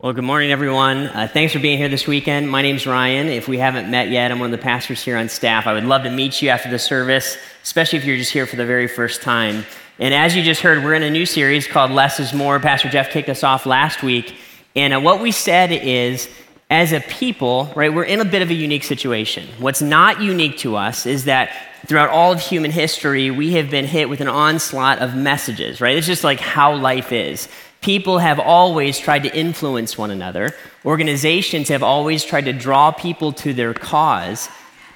Well, good morning, everyone. Thanks for being here this weekend. My name's Ryan. If we haven't met yet, I'm one of the pastors here on staff. I would love to meet you after the service, especially if you're just here for the very first time. And as you just heard, we're in a new series called Less Is More. Pastor Jeff kicked us off last week. And what we said is, as a people, right, we're in a bit of a unique situation. What's not unique to us is that throughout all of human history, we have been hit with an onslaught of messages, right? It's just like how life is. People have always tried to influence one another. Organizations have always tried to draw people to their cause.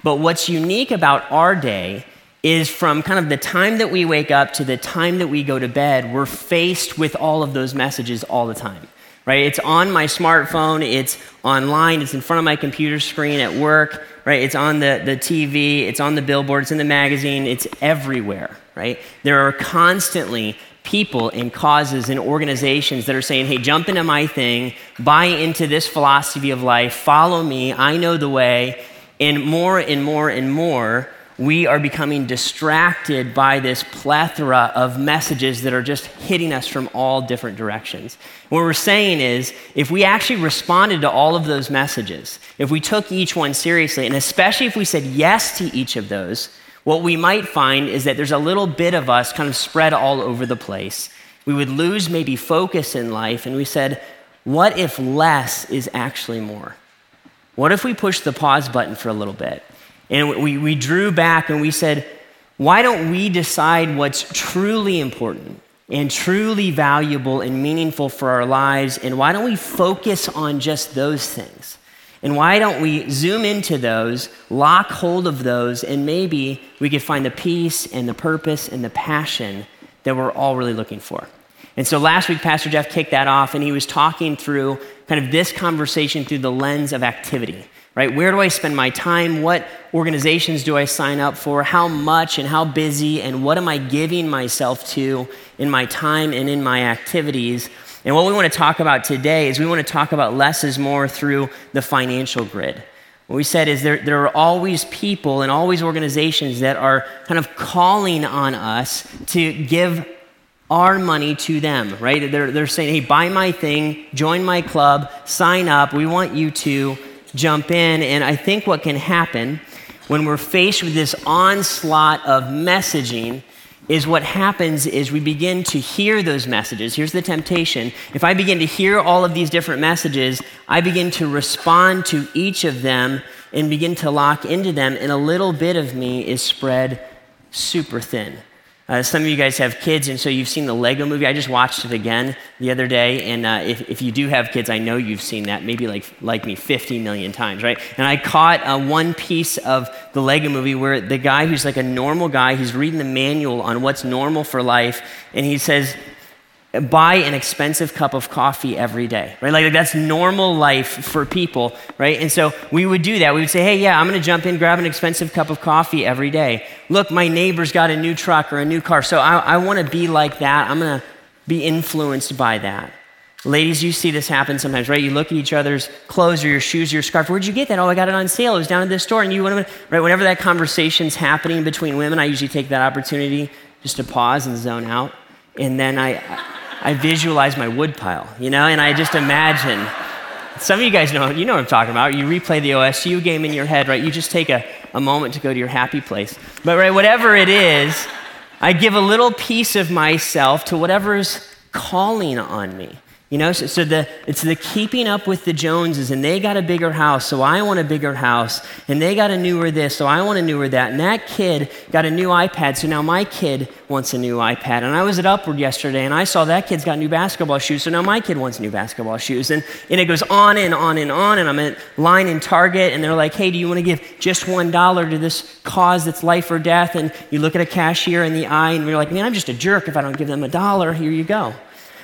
But what's unique about our day is from kind of the time that we wake up to the time that we go to bed, we're faced with all of those messages all the time, right? It's on my smartphone, it's online, it's in front of my computer screen at work, right? It's on the TV, it's on the billboard, it's in the magazine, it's everywhere, right? There are constantly people and causes and organizations that are saying, hey, jump into my thing, buy into this philosophy of life, follow me, I know the way, and more and more and more, we are becoming distracted by this plethora of messages that are just hitting us from all different directions. What we're saying is, if we actually responded to all of those messages, if we took each one seriously, and especially if we said yes to each of those, what we might find is that there's a little bit of us kind of spread all over the place. We would lose maybe focus in life, and we said, what if less is actually more? What if we push the pause button for a little bit? And we drew back and we said, why don't we decide what's truly important and truly valuable and meaningful for our lives, and why don't we focus on just those things? And why don't we zoom into those, lock hold of those, and maybe we could find the peace and the purpose and the passion that we're all really looking for. And so last week, Pastor Jeff kicked that off, and he was talking through kind of this conversation through the lens of activity, right? Where do I spend my time? What organizations do I sign up for? How much and how busy, and what am I giving myself to in my time and in my activities? And what we want to talk about today is we want to talk about less is more through the financial grid. What we said is there are always people and always organizations that are kind of calling on us to give our money to them, right? They're saying, hey, buy my thing, join my club, sign up, we want you to jump in. And I think what can happen when we're faced with this onslaught of messaging is what happens is we begin to hear those messages. Here's the temptation. If I begin to hear all of these different messages, I begin to respond to each of them and begin to lock into them, and a little bit of me is spread super thin. Some of you guys have kids, and so you've seen the Lego movie. I just watched it again the other day, and if you do have kids, I know you've seen that maybe like me 50 million times, right? And I caught one piece of the Lego movie where the guy who's like a normal guy, he's reading the manual on what's normal for life, and he says, buy an expensive cup of coffee every day, right? Like that's normal life for people, right? And so we would do that. We would say, hey, yeah, I'm going to jump in, grab an expensive cup of coffee every day. Look, my neighbor's got a new truck or a new car, so I want to be like that. I'm going to be influenced by that. Ladies, you see this happen sometimes, right? You look at each other's clothes or your shoes or your scarf. Where'd you get that? Oh, I got it on sale. It was down at this store. And you want to, right? Whenever that conversation's happening between women, I usually take that opportunity just to pause and zone out. And then I visualize my wood pile, you know, and I just imagine. Some of you guys know, you know what I'm talking about. You replay the OSU game in your head, right? You just take a moment to go to your happy place. But right, whatever it is, I give a little piece of myself to whatever's calling on me. You know, it's the keeping up with the Joneses, and they got a bigger house, so I want a bigger house, and they got a newer this, so I want a newer that, and that kid got a new iPad, so now my kid wants a new iPad, and I was at Upward yesterday, and I saw that kid's got new basketball shoes, so now my kid wants new basketball shoes, and it goes on and on and on, and I'm at line in Target, and they're like, hey, do you want to give just $1 to this cause that's life or death, and you look at a cashier in the eye, and we're like, man, I'm just a jerk if I don't give them $1, here you go.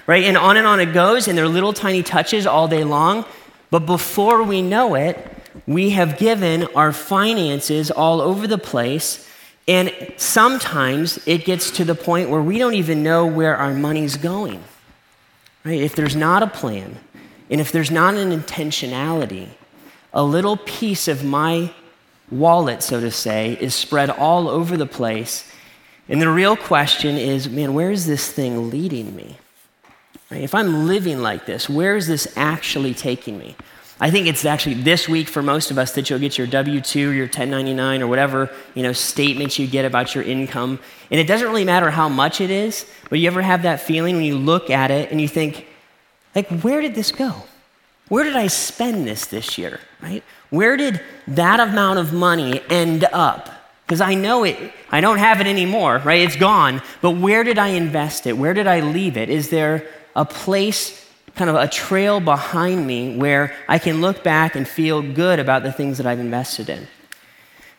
Right? And on it goes, and they're little tiny touches all day long. But before we know it, we have given our finances all over the place, and sometimes it gets to the point where we don't even know where our money's going. Right? If there's not a plan, and if there's not an intentionality, a little piece of my wallet, so to say, is spread all over the place. And the real question is, man, where is this thing leading me? Right? If I'm living like this, where is this actually taking me? I think it's actually this week for most of us that you'll get your W-2 or your 1099 or whatever, statements you get about your income. And it doesn't really matter how much it is, but you ever have that feeling when you look at it and you think, like, where did this go? Where did I spend this year, right? Where did that amount of money end up? Because I know I don't have it anymore, right? It's gone, but where did I invest it? Where did I leave it? Is there a place, kind of a trail behind me where I can look back and feel good about the things that I've invested in?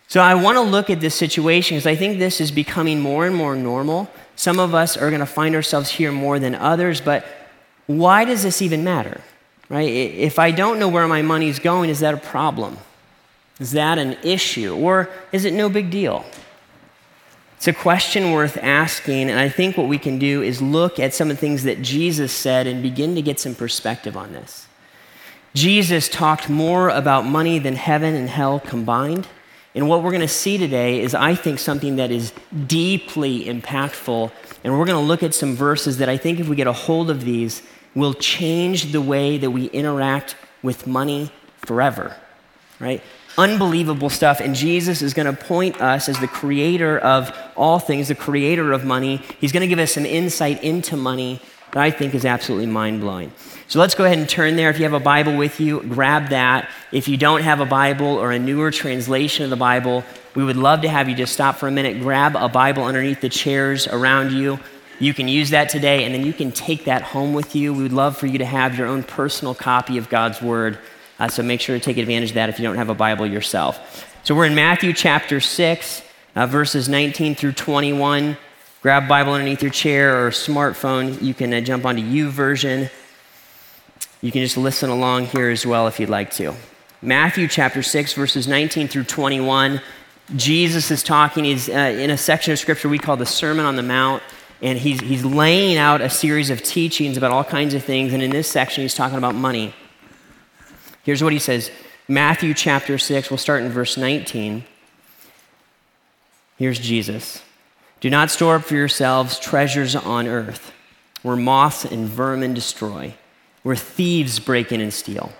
So I want to look at this situation because I think this is becoming more and more normal. Some of us are going to find ourselves here more than others, but why does this even matter, right? If I don't know where my money's going, is that a problem? Is that an issue? Or is it no big deal? It's a question worth asking, and I think what we can do is look at some of the things that Jesus said and begin to get some perspective on this. Jesus talked more about money than heaven and hell combined, and what we're going to see today is, I think, something that is deeply impactful, and we're going to look at some verses that I think if we get a hold of these, will change the way that we interact with money forever, right? Unbelievable stuff, and Jesus is going to point us as the creator of all things, the creator of money. He's going to give us some insight into money that I think is absolutely mind-blowing. So let's go ahead and turn there. If you have a Bible with you, grab that. If you don't have a Bible or a newer translation of the Bible, we would love to have you just stop for a minute, grab a Bible underneath the chairs around you. You can use that today, and then you can take that home with you. We would love for you to have your own personal copy of God's Word. So make sure to take advantage of that if you don't have a Bible yourself. So we're in Matthew chapter 6, verses 19 through 21. Grab a Bible underneath your chair or smartphone. You can jump onto YouVersion. You can just listen along here as well if you'd like to. Matthew chapter 6, verses 19 through 21. Jesus is talking. He's in a section of Scripture we call the Sermon on the Mount. And he's laying out a series of teachings about all kinds of things. And in this section, he's talking about money. Here's what he says, Matthew chapter 6, we'll start in verse 19. Here's Jesus. Do not store up for yourselves treasures on earth, where moths and vermin destroy, where thieves break in and steal.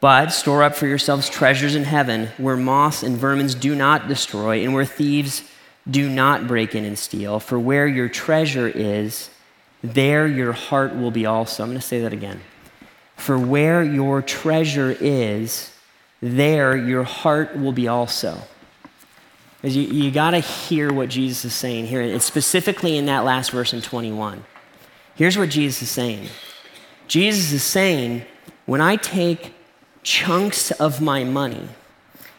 But store up for yourselves treasures in heaven, where moths and vermin do not destroy, and where thieves do not break in and steal. For where your treasure is, there your heart will be also. I'm going to say that again. For where your treasure is, there your heart will be also. Because you got to hear what Jesus is saying here, and specifically in that last verse in 21. Here's what Jesus is saying. Jesus is saying, when I take chunks of my money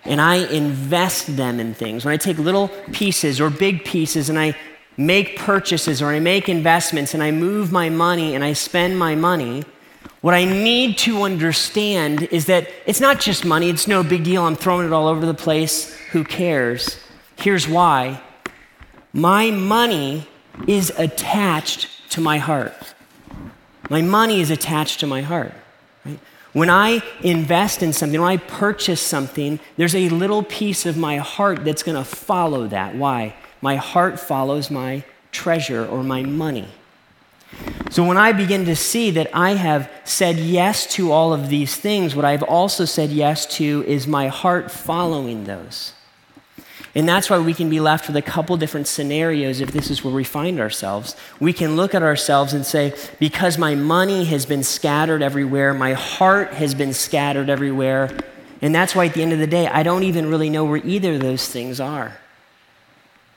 and I invest them in things, when I take little pieces or big pieces and I make purchases or I make investments and I move my money and I spend my money, what I need to understand is that it's not just money. It's no big deal. I'm throwing it all over the place. Who cares? Here's why. My money is attached to my heart. My money is attached to my heart. Right? When I invest in something, when I purchase something, there's a little piece of my heart that's going to follow that. Why? My heart follows my treasure or my money. So when I begin to see that I have said yes to all of these things, what I've also said yes to is my heart following those. And that's why we can be left with a couple different scenarios if this is where we find ourselves. We can look at ourselves and say, because my money has been scattered everywhere, my heart has been scattered everywhere, and that's why at the end of the day, I don't even really know where either of those things are.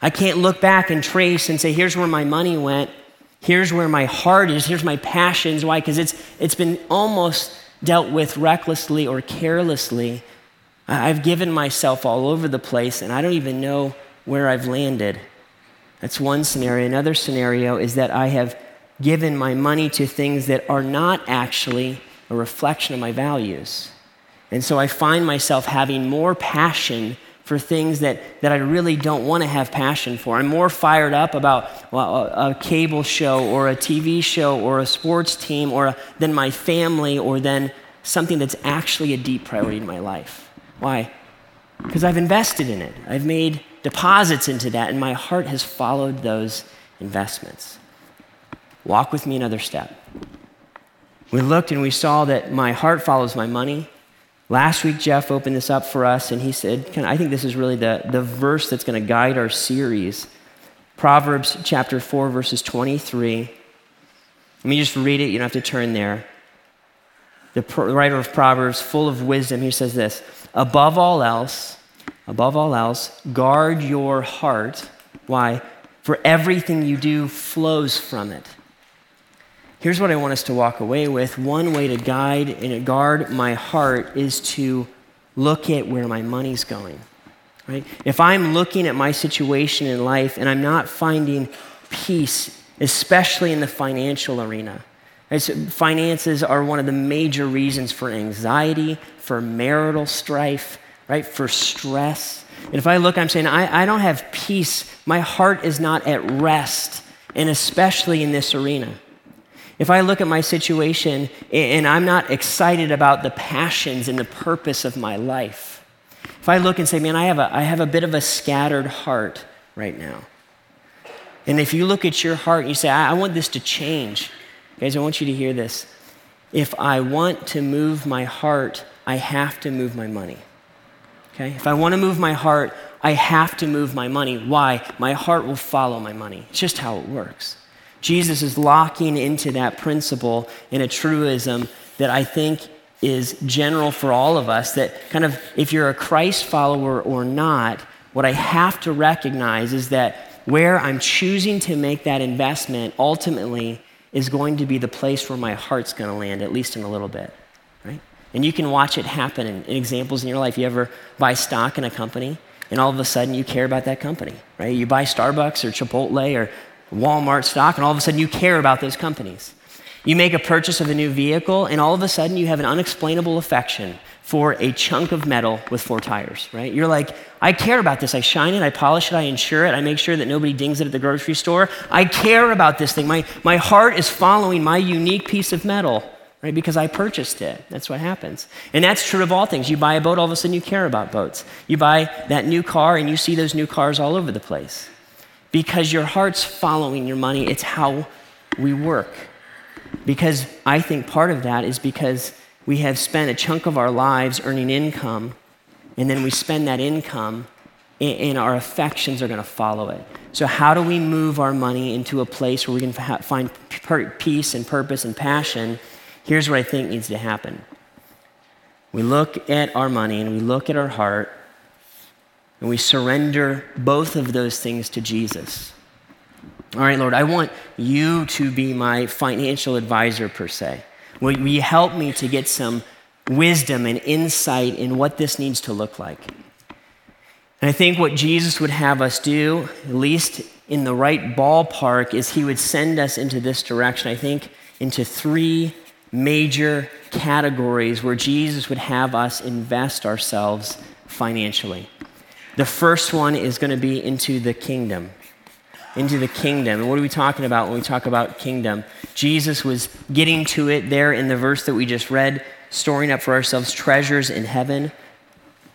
I can't look back and trace and say, here's where my money went. Here's where my heart is. Here's my passions. Why? Because it's been almost dealt with recklessly or carelessly. I've given myself all over the place, and I don't even know where I've landed. That's one scenario. Another scenario is that I have given my money to things that are not actually a reflection of my values. And so I find myself having more passion for things that I really don't want to have passion for. I'm more fired up about a cable show or a TV show or a sports team than my family or than something that's actually a deep priority in my life. Why? Because I've invested in it. I've made deposits into that, and my heart has followed those investments. Walk with me another step. We looked and we saw that my heart follows my money. Last week, Jeff opened this up for us, and he said, I think this is really the verse that's going to guide our series. Proverbs chapter 4, verses 23. Let me just read it. You don't have to turn there. The writer of Proverbs, full of wisdom, he says this, above all else, guard your heart. Why? For everything you do flows from it. Here's what I want us to walk away with. One way to guide and guard my heart is to look at where my money's going, right? If I'm looking at my situation in life and I'm not finding peace, especially in the financial arena, right? So finances are one of the major reasons for anxiety, for marital strife, right? For stress. And if I look, I'm saying, I don't have peace. My heart is not at rest, and especially in this arena. If I look at my situation and I'm not excited about the passions and the purpose of my life, if I look and say, man, I have a bit of a scattered heart right now. And if you look at your heart and you say, I want this to change, guys, I want you to hear this. If I want to move my heart, I have to move my money, okay? If I want to move my heart, I have to move my money. Why? My heart will follow my money. It's just how it works. Jesus is locking into that principle in a truism that I think is general for all of us, that kind of if you're a Christ follower or not, what I have to recognize is that where I'm choosing to make that investment ultimately is going to be the place where my heart's going to land, at least in a little bit, right? And you can watch it happen in examples in your life. You ever buy stock in a company and all of a sudden you care about that company, right? You buy Starbucks or Chipotle or Walmart stock, and all of a sudden you care about those companies. You make a purchase of a new vehicle, and all of a sudden you have an unexplainable affection for a chunk of metal with four tires, right? You're like, I care about this. I shine it, I polish it, I insure it, I make sure that nobody dings it at the grocery store. I care about this thing. My heart is following my unique piece of metal, right? Because I purchased it. That's what happens. And that's true of all things. You buy a boat, all of a sudden you care about boats. You buy that new car, and you see those new cars all over the place. Because your heart's following your money, it's how we work. Because I think part of that is because we have spent a chunk of our lives earning income, and then we spend that income, and our affections are gonna follow it. So how do we move our money into a place where we can find peace and purpose and passion? Here's what I think needs to happen. We look at our money and we look at our heart, and we surrender both of those things to Jesus. All right, Lord, I want you to be my financial advisor, per se. Will you help me to get some wisdom and insight in what this needs to look like? And I think what Jesus would have us do, at least in the right ballpark, is he would send us into this direction, I think, into three major categories where Jesus would have us invest ourselves financially. The first one is going to be into the kingdom. Into the kingdom. And what are we talking about when we talk about kingdom? Jesus was getting to it there in the verse that we just read, storing up for ourselves treasures in heaven.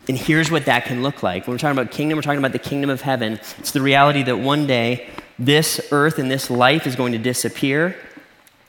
And here's what that can look like. When we're talking about kingdom, we're talking about the kingdom of heaven. It's the reality that one day this earth and this life is going to disappear.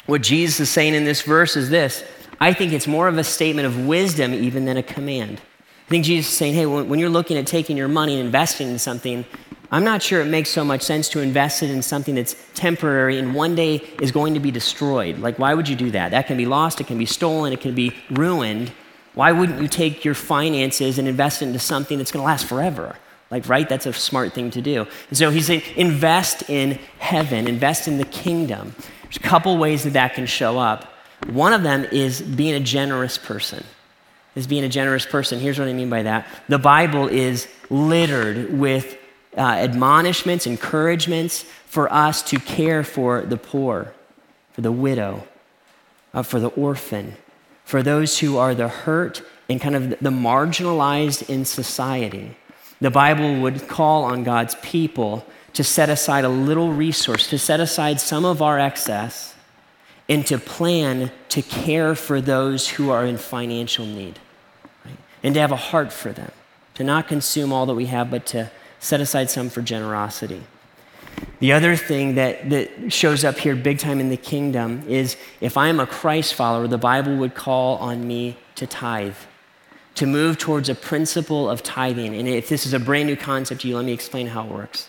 What Jesus is saying in this verse is this. I think it's more of a statement of wisdom even than a command. I think Jesus is saying, hey, when you're looking at taking your money and investing in something, I'm not sure it makes so much sense to invest it in something that's temporary and one day is going to be destroyed. Like, why would you do that? That can be lost, it can be stolen, it can be ruined. Why wouldn't you take your finances and invest it into something that's going to last forever? Like, right? That's a smart thing to do. And so he's saying, invest in heaven, invest in the kingdom. There's a couple ways that that can show up. One of them is being a generous person. Here's what I mean by that. The Bible is littered with admonishments, encouragements for us to care for the poor, for the widow, for the orphan, for those who are the hurt and kind of the marginalized in society. The Bible would call on God's people to set aside a little resource, to set aside some of our excess, and to plan to care for those who are in financial need, right? And to have a heart for them, to not consume all that we have, but to set aside some for generosity. The other thing that shows up here big time in the kingdom is if I'm a Christ follower, the Bible would call on me to tithe, to move towards a principle of tithing. And if this is a brand new concept to you, let me explain how it works.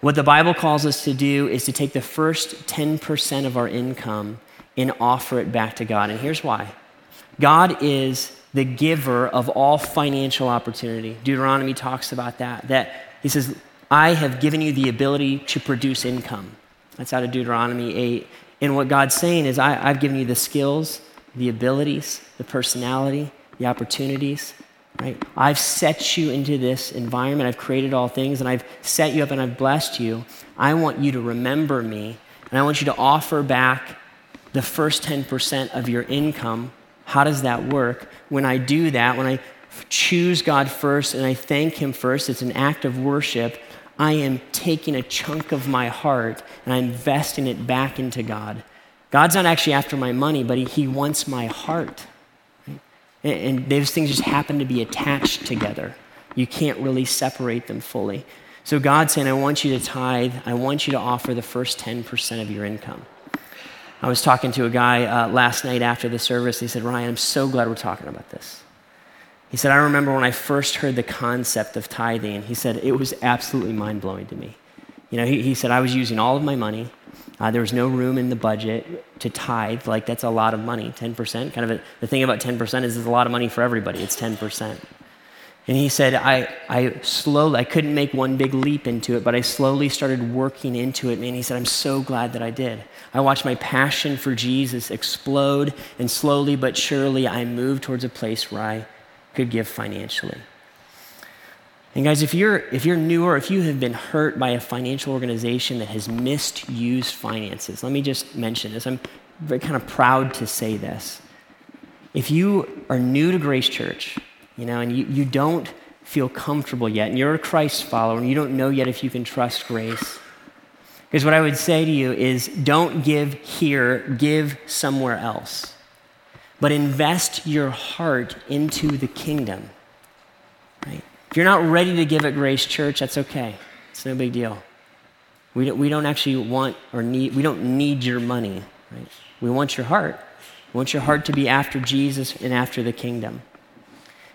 What the Bible calls us to do is to take the first 10% of our income and offer it back to God. And here's why. God is the giver of all financial opportunity. Deuteronomy talks about that he says, I have given you the ability to produce income. That's out of Deuteronomy 8. And what God's saying is, I've given you the skills, the abilities, the personality, the opportunities, right? I've set you into this environment. I've created all things, and I've set you up, and I've blessed you. I want you to remember me, and I want you to offer back the first 10% of your income. How does that work? When I do that, when I choose God first and I thank him first, it's an act of worship. I am taking a chunk of my heart and I'm investing it back into God. God's not actually after my money, but he wants my heart. Right? And those things just happen to be attached together. You can't really separate them fully. So God's saying, I want you to tithe. I want you to offer the first 10% of your income. I was talking to a guy last night after the service. He said, Ryan, I'm so glad we're talking about this. He said, I remember when I first heard the concept of tithing, he said, it was absolutely mind-blowing to me. You know, he said, I was using all of my money. There was no room in the budget to tithe. Like, that's a lot of money, 10%. The thing about 10% is it's a lot of money for everybody. It's 10%. And he said, I couldn't make one big leap into it, but I slowly started working into it. And he said, I'm so glad that I did. I watched my passion for Jesus explode, and slowly but surely, I moved towards a place where I could give financially. And guys, if you're newer, if you have been hurt by a financial organization that has misused finances, let me just mention this. I'm very kind of proud to say this. If you are new to Grace Church, you know, and you don't feel comfortable yet, and you're a Christ follower, and you don't know yet if you can trust Grace, because what I would say to you is don't give here, give somewhere else. But invest your heart into the kingdom, right? If you're not ready to give at Grace Church, that's okay. It's no big deal. We don't actually want or need, we don't need your money, right? We want your heart. We want your heart to be after Jesus and after the kingdom.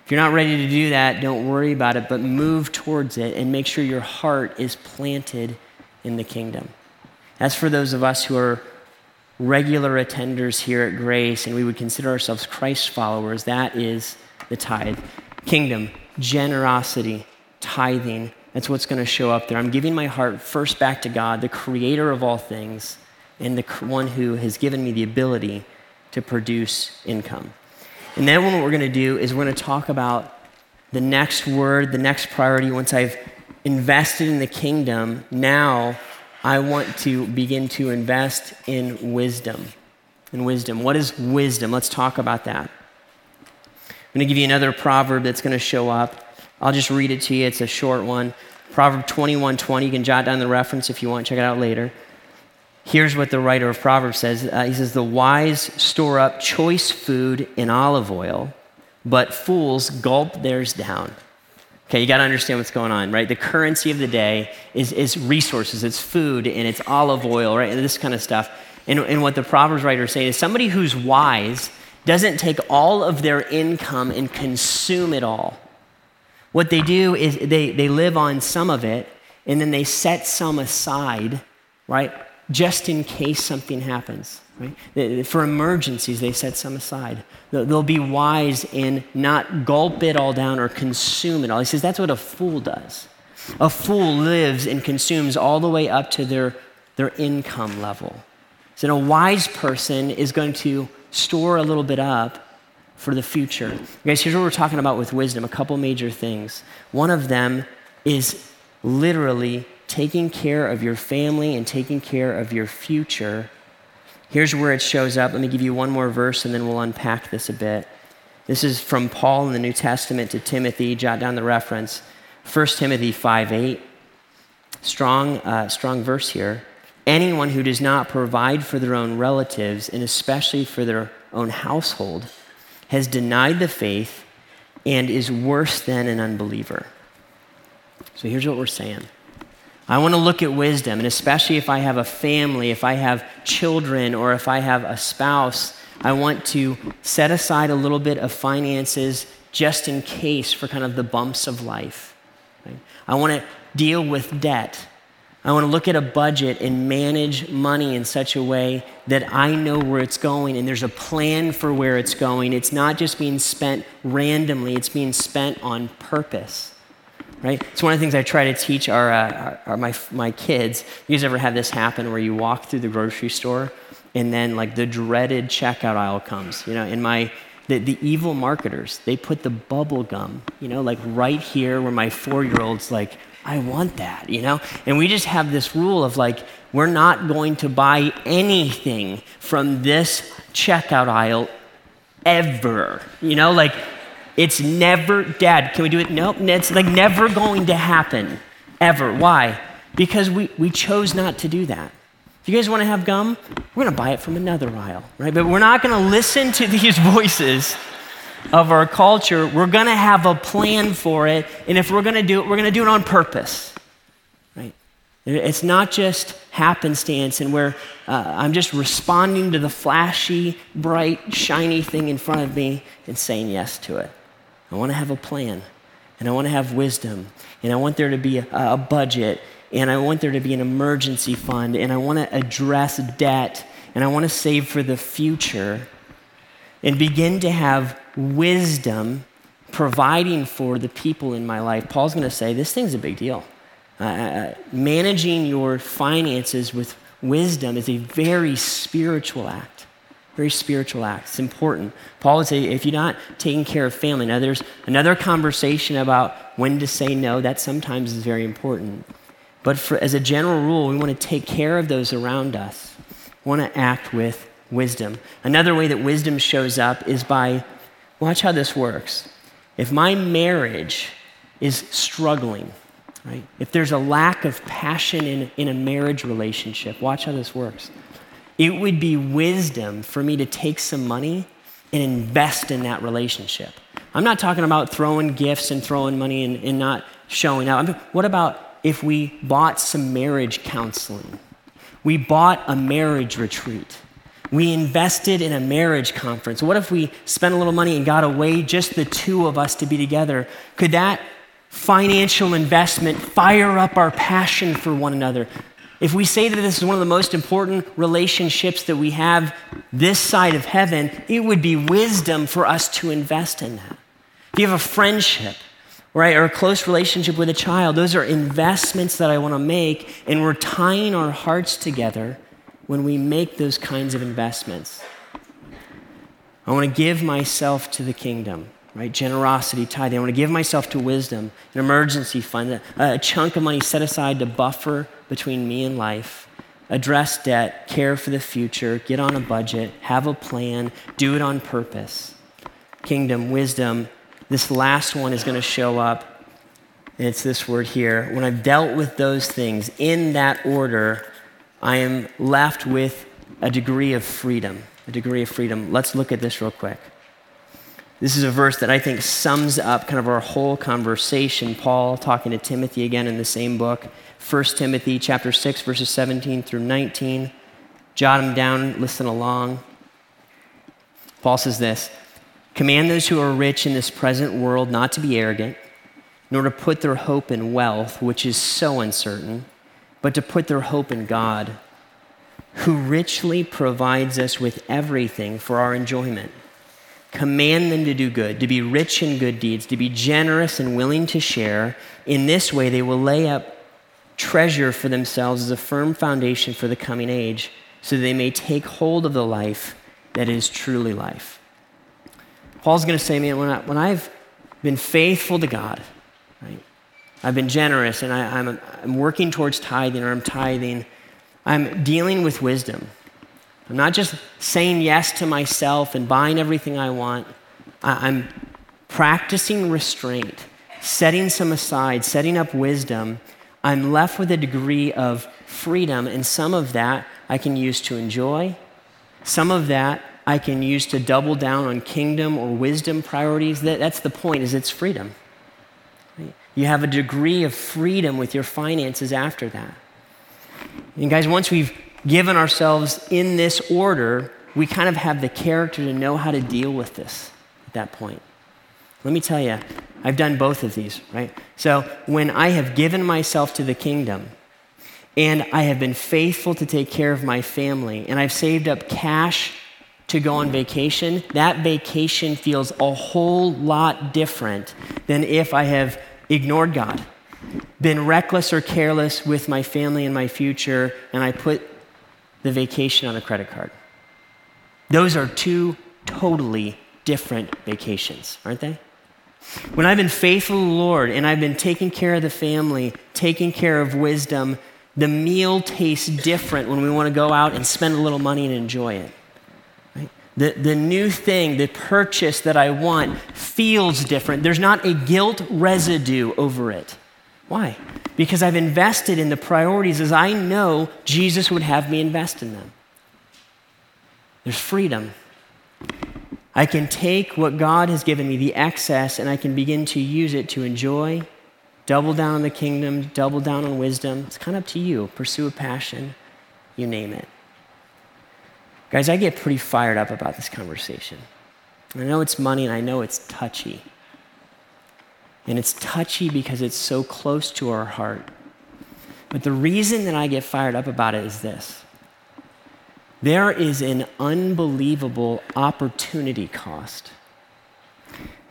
If you're not ready to do that, don't worry about it, but move towards it and make sure your heart is planted in the kingdom. As for those of us who are regular attenders here at Grace, and we would consider ourselves Christ followers, that is the tithe. Kingdom, generosity, tithing, that's what's going to show up there. I'm giving my heart first back to God, the creator of all things, and the one who has given me the ability to produce income. And then what we're going to do is we're going to talk about the next word, the next priority. Once I've invested in the kingdom, now I want to begin to invest in wisdom. What is wisdom? Let's talk about that. I'm going to give you another proverb that's going to show up. I'll just read it to you. It's a short one. Proverb 21:20. You can jot down the reference if you want. Check it out later. Here's what the writer of Proverbs says. He says, the wise store up choice food in olive oil, but fools gulp theirs down. Okay, you got to understand what's going on, right? The currency of the day is resources. It's food and it's olive oil, right? And this kind of stuff. And what the Proverbs writer is saying is somebody who's wise doesn't take all of their income and consume it all. What they do is they live on some of it and then they set some aside, right? Just in case something happens, right? For emergencies, they set some aside. They'll be wise and not gulp it all down or consume it all. He says that's what a fool does. A fool lives and consumes all the way up to their income level. So a wise person is going to store a little bit up for the future. Guys, here's what we're talking about with wisdom, a couple major things. One of them is literally taking care of your family and taking care of your future. Here's where it shows up. Let me give you one more verse and then we'll unpack this a bit. This is from Paul in the New Testament to Timothy. Jot down the reference. 1 Timothy 5:8. Strong verse here. Anyone who does not provide for their own relatives and especially for their own household has denied the faith and is worse than an unbeliever. So here's what we're saying. I want to look at wisdom, and especially if I have a family, if I have children, or if I have a spouse, I want to set aside a little bit of finances just in case for kind of the bumps of life. Right? I want to deal with debt. I want to look at a budget and manage money in such a way that I know where it's going and there's a plan for where it's going. It's not just being spent randomly, it's being spent on purpose. Right? It's one of the things I try to teach my kids. You guys ever have this happen where you walk through the grocery store and then like the dreaded checkout aisle comes? You know, in the evil marketers, they put the bubble gum, you know, like right here where my 4-year-old's like, I want that, you know? And we just have this rule of like, we're not going to buy anything from this checkout aisle ever, you know? Like, it's never, Dad, can we do it? Nope, it's like never going to happen, ever. Why? Because we chose not to do that. If you guys wanna have gum, we're gonna buy it from another aisle, right? But we're not gonna listen to these voices of our culture. We're gonna have a plan for it, and if we're gonna do it, we're gonna do it on purpose, right? It's not just happenstance and where I'm just responding to the flashy, bright, shiny thing in front of me and saying yes to it. I wanna have a plan, and I wanna have wisdom, and I want there to be a budget, and I want there to be an emergency fund, and I wanna address debt, and I wanna save for the future, and begin to have wisdom providing for the people in my life. Paul's going to say, this thing's a big deal. Managing your finances with wisdom is a very spiritual act, very spiritual act. It's important. Paul would say, if you're not taking care of family, now there's another conversation about when to say no. That sometimes is very important. But as a general rule, we want to take care of those around us. We want to act with wisdom. Another way that wisdom shows up is by, watch how this works. If my marriage is struggling, right? If there's a lack of passion in a marriage relationship, watch how this works. It would be wisdom for me to take some money and invest in that relationship. I'm not talking about throwing gifts and throwing money and not showing up. What about if we bought some marriage counseling? We bought a marriage retreat. We invested in a marriage conference. What if we spent a little money and got away, just the two of us to be together? Could that financial investment fire up our passion for one another? If we say that this is one of the most important relationships that we have this side of heaven, it would be wisdom for us to invest in that. If you have a friendship, right, or a close relationship with a child, those are investments that I want to make, and we're tying our hearts together when we make those kinds of investments. I want to give myself to the kingdom, right? Generosity, tithing. I want to give myself to wisdom, an emergency fund, a chunk of money set aside to buffer between me and life, address debt, care for the future, get on a budget, have a plan, do it on purpose. Kingdom, wisdom. This last one is going to show up, and it's this word here. When I've dealt with those things in that order, I am left with a degree of freedom, a degree of freedom. Let's look at this real quick. This is a verse that I think sums up kind of our whole conversation. Paul talking to Timothy again in the same book, 1 Timothy chapter 6, verses 17 through 19. Jot them down, listen along. Paul says this, command those who are rich in this present world not to be arrogant, nor to put their hope in wealth, which is so uncertain, but to put their hope in God, who richly provides us with everything for our enjoyment. Command them to do good, to be rich in good deeds, to be generous and willing to share. In this way, they will lay up treasure for themselves as a firm foundation for the coming age, so they may take hold of the life that is truly life. Paul's going to say, man, when I've been faithful to God, right? I've been generous, and I'm working towards tithing, or I'm tithing. I'm dealing with wisdom. I'm not just saying yes to myself and buying everything I want. I'm practicing restraint, setting some aside, setting up wisdom. I'm left with a degree of freedom, and some of that I can use to enjoy. Some of that I can use to double down on kingdom or wisdom priorities. That's the point, is it's freedom. You have a degree of freedom with your finances after that. And guys, once we've given ourselves in this order, we kind of have the character to know how to deal with this at that point. Let me tell you, I've done both of these, right? So when I have given myself to the kingdom and I have been faithful to take care of my family and I've saved up cash to go on vacation, that vacation feels a whole lot different than if I have ignored God, been reckless or careless with my family and my future, and I put the vacation on a credit card. Those are two totally different vacations, aren't they? When I've been faithful to the Lord and I've been taking care of the family, taking care of wisdom, the meal tastes different when we want to go out and spend a little money and enjoy it. The new thing, the purchase that I want feels different. There's not a guilt residue over it. Why? Because I've invested in the priorities as I know Jesus would have me invest in them. There's freedom. I can take what God has given me, the excess, and I can begin to use it to enjoy, double down on the kingdom, double down on wisdom. It's kind of up to you. Pursue a passion, you name it. Guys, I get pretty fired up about this conversation. I know it's money and I know it's touchy. And it's touchy because it's so close to our heart. But the reason that I get fired up about it is this. There is an unbelievable opportunity cost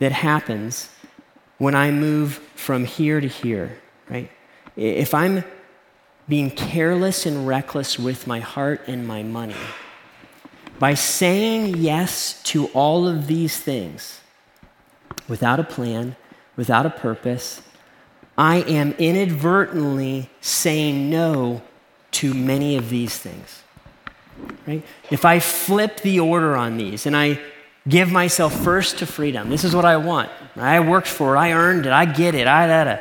that happens when I move from here to here, right? If I'm being careless and reckless with my heart and my money, by saying yes to all of these things, without a plan, without a purpose, I am inadvertently saying no to many of these things, right? If I flip the order on these and I give myself first to freedom, this is what I want. I worked for it, I earned it, I get it, right?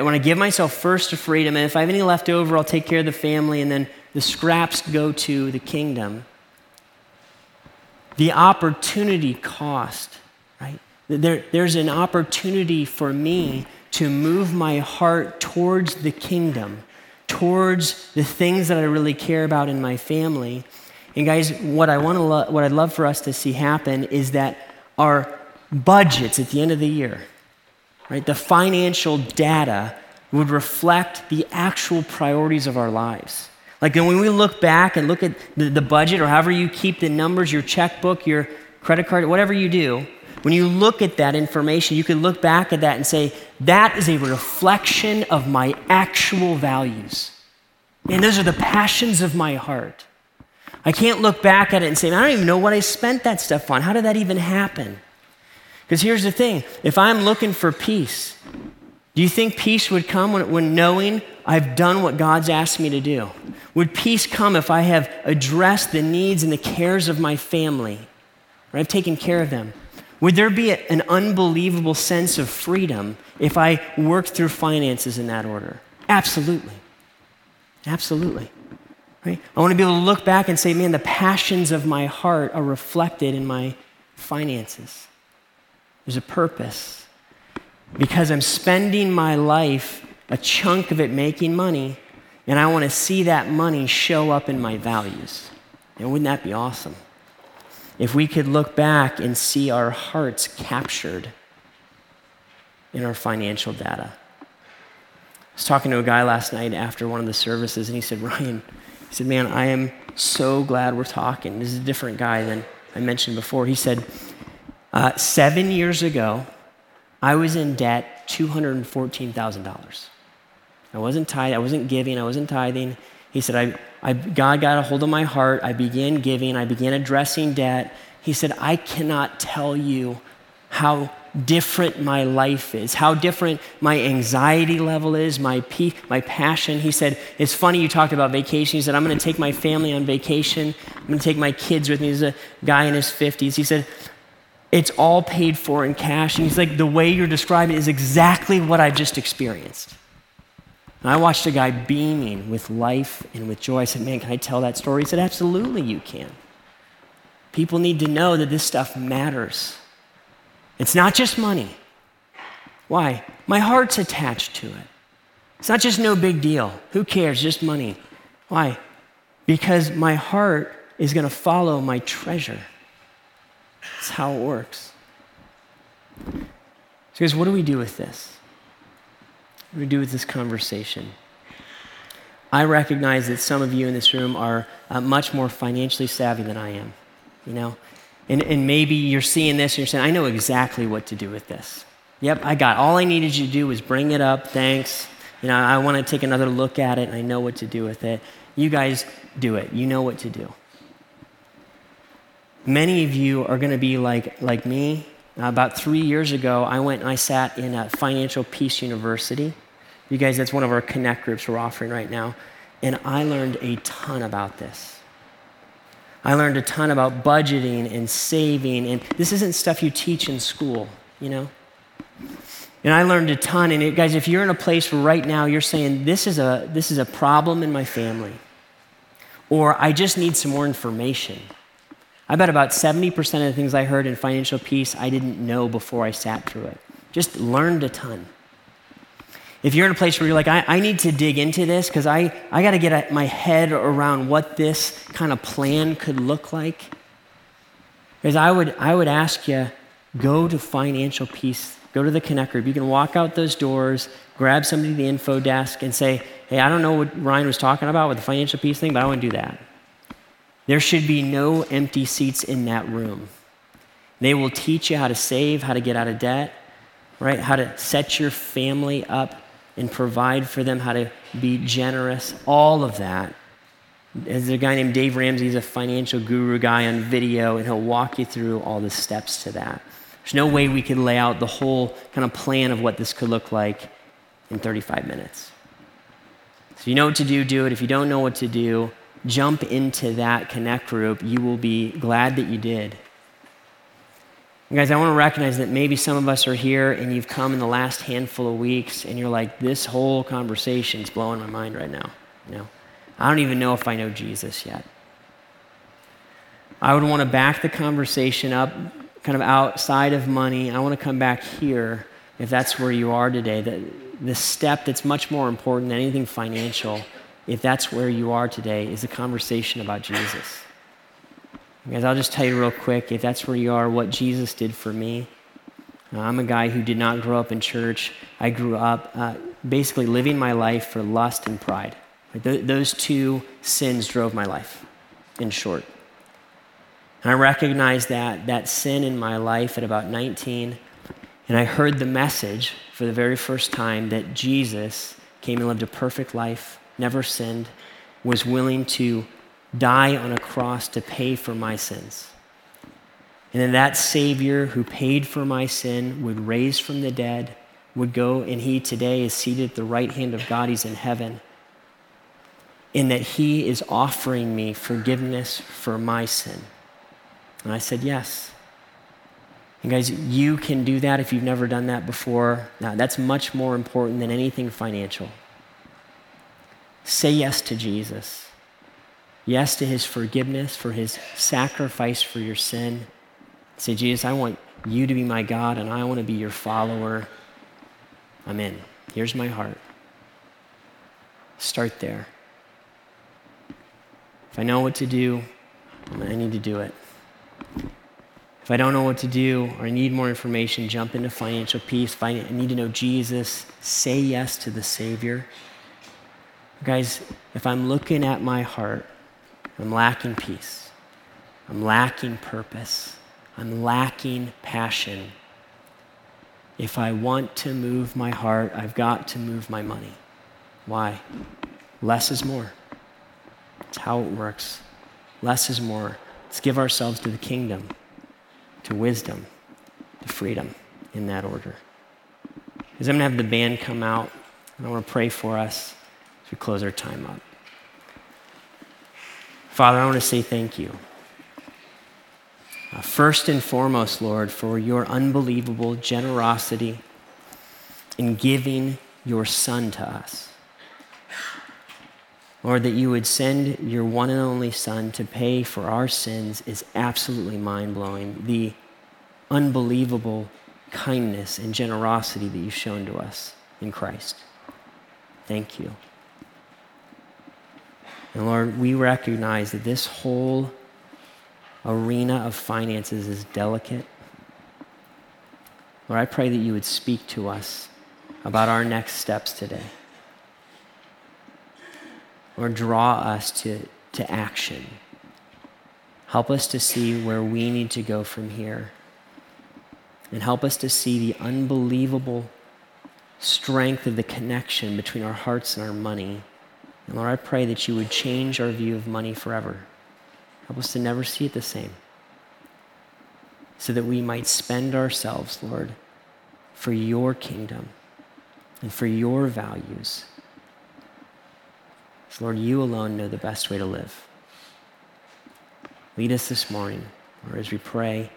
When I give myself first to freedom, and if I have any left over, I'll take care of the family, and then the scraps go to the kingdom. The opportunity cost, right? There's an opportunity for me to move my heart towards the kingdom, towards the things that I really care about in my family. And guys, what I'd love for us to see happen is that our budgets at the end of the year, right? The financial data would reflect the actual priorities of our lives. Like when we look back and look at the budget, or however you keep the numbers, your checkbook, your credit card, whatever you do, when you look at that information, you can look back at that and say, that is a reflection of my actual values. And those are the passions of my heart. I can't look back at it and say, I don't even know what I spent that stuff on. How did that even happen? Because here's the thing. If I'm looking for peace, do you think peace would come when knowing I've done what God's asked me to do? Would peace come if I have addressed the needs and the cares of my family, or I've taken care of them? Would there be an unbelievable sense of freedom if I worked through finances in that order? Absolutely. Absolutely. Right? I want to be able to look back and say, man, the passions of my heart are reflected in my finances. There's a purpose. Because I'm spending my life, a chunk of it making money, and I want to see that money show up in my values. And wouldn't that be awesome? If we could look back and see our hearts captured in our financial data. I was talking to a guy last night after one of the services, and he said, Ryan, he said, man, I am so glad we're talking. This is a different guy than I mentioned before. He said, 7 years ago, I was in debt $214,000. I wasn't tithing, I wasn't giving, I wasn't tithing. He said, God got a hold of my heart. I began giving, I began addressing debt. He said, I cannot tell you how different my life is, how different my anxiety level is, my passion. He said, it's funny you talked about vacation. He said, I'm going to take my family on vacation. I'm going to take my kids with me. There's a guy in his 50s. He said, it's all paid for in cash. And he's like, the way you're describing it is exactly what I've just experienced. And I watched a guy beaming with life and with joy. I said, man, can I tell that story? He said, absolutely you can. People need to know that this stuff matters. It's not just money. Why? My heart's attached to it. It's not just no big deal. Who cares? Just money. Why? Because my heart is going to follow my treasure. That's how it works. So guys, what do we do with this? What do we do with this conversation? I recognize that some of you in this room are much more financially savvy than I am, you know? And maybe you're seeing this and you're saying, I know exactly what to do with this. Yep, I got it. All I needed you to do was bring it up, thanks. You know, I want to take another look at it and I know what to do with it. You guys do it. You know what to do. Many of you are going to be like me. About 3 years ago, I went and I sat in a Financial Peace University. You guys, that's one of our connect groups we're offering right now. And I learned a ton about this. I learned a ton about budgeting and saving. And this isn't stuff you teach in school, you know? And I learned a ton. And guys, if you're in a place where right now you're saying, this is a problem in my family, or I just need some more information. I bet about 70% of the things I heard in Financial Peace I didn't know before I sat through it. Just learned a ton. If you're in a place where you're like, I need to dig into this because I got to get my head around what this kind of plan could look like, because I would ask you, go to Financial Peace, go to the Connect group. You can walk out those doors, grab somebody at the info desk and say, hey, I don't know what Ryan was talking about with the Financial Peace thing, but I want to do that. There should be no empty seats in that room. They will teach you how to save, how to get out of debt, right? How to set your family up and provide for them, how to be generous, all of that. There's a guy named Dave Ramsey. He's a financial guru guy on video, and he'll walk you through all the steps to that. There's no way we could lay out the whole kind of plan of what this could look like in 35 minutes. So if you know what to do, do it. If you don't know what to do, jump into that Connect group. You will be glad that you did. And guys, I want to recognize that maybe some of us are here and you've come in the last handful of weeks and you're like, this whole conversation's blowing my mind right now. You know, I don't even know if I know Jesus yet. I would want to back the conversation up kind of outside of money. I want to come back here if that's where you are today. The step that's much more important than anything financial, if that's where you are today, is a conversation about Jesus. Guys, I'll just tell you real quick, if that's where you are, what Jesus did for me. I'm a guy who did not grow up in church. I grew up basically living my life for lust and pride. Like those two sins drove my life, in short. And I recognized that sin in my life at about 19, and I heard the message for the very first time that Jesus came and lived a perfect life, never sinned, was willing to die on a cross to pay for my sins. And then that Savior who paid for my sin would raise from the dead, would go, and he today is seated at the right hand of God. He's in heaven. And that he is offering me forgiveness for my sin. And I said, yes. And guys, you can do that if you've never done that before. Now, that's much more important than anything financial. Say yes to Jesus. Yes to his forgiveness, for his sacrifice for your sin. Say, Jesus, I want you to be my God and I want to be your follower. I'm in. Here's my heart. Start there. If I know what to do, I need to do it. If I don't know what to do or I need more information, jump into Financial Peace. If I need to know Jesus, say yes to the Savior. Guys, if I'm looking at my heart, I'm lacking peace. I'm lacking purpose. I'm lacking passion. If I want to move my heart, I've got to move my money. Why? Less is more. That's how it works. Less is more. Let's give ourselves to the kingdom, to wisdom, to freedom, in that order. Because I'm going to have the band come out, and I want to pray for us as we close our time up. Father, I want to say thank you. First and foremost, Lord, for your unbelievable generosity in giving your Son to us. Lord, that you would send your one and only Son to pay for our sins is absolutely mind-blowing. The unbelievable kindness and generosity that you've shown to us in Christ. Thank you. And Lord, we recognize that this whole arena of finances is delicate. Lord, I pray that you would speak to us about our next steps today. Lord, draw us to action. Help us to see where we need to go from here. And help us to see the unbelievable strength of the connection between our hearts and our money. And Lord, I pray that you would change our view of money forever. Help us to never see it the same, so that we might spend ourselves, Lord, for your kingdom and for your values. So Lord, you alone know the best way to live. Lead us this morning, Lord, as we pray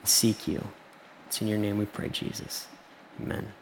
and seek you. It's in your name we pray, Jesus. Amen.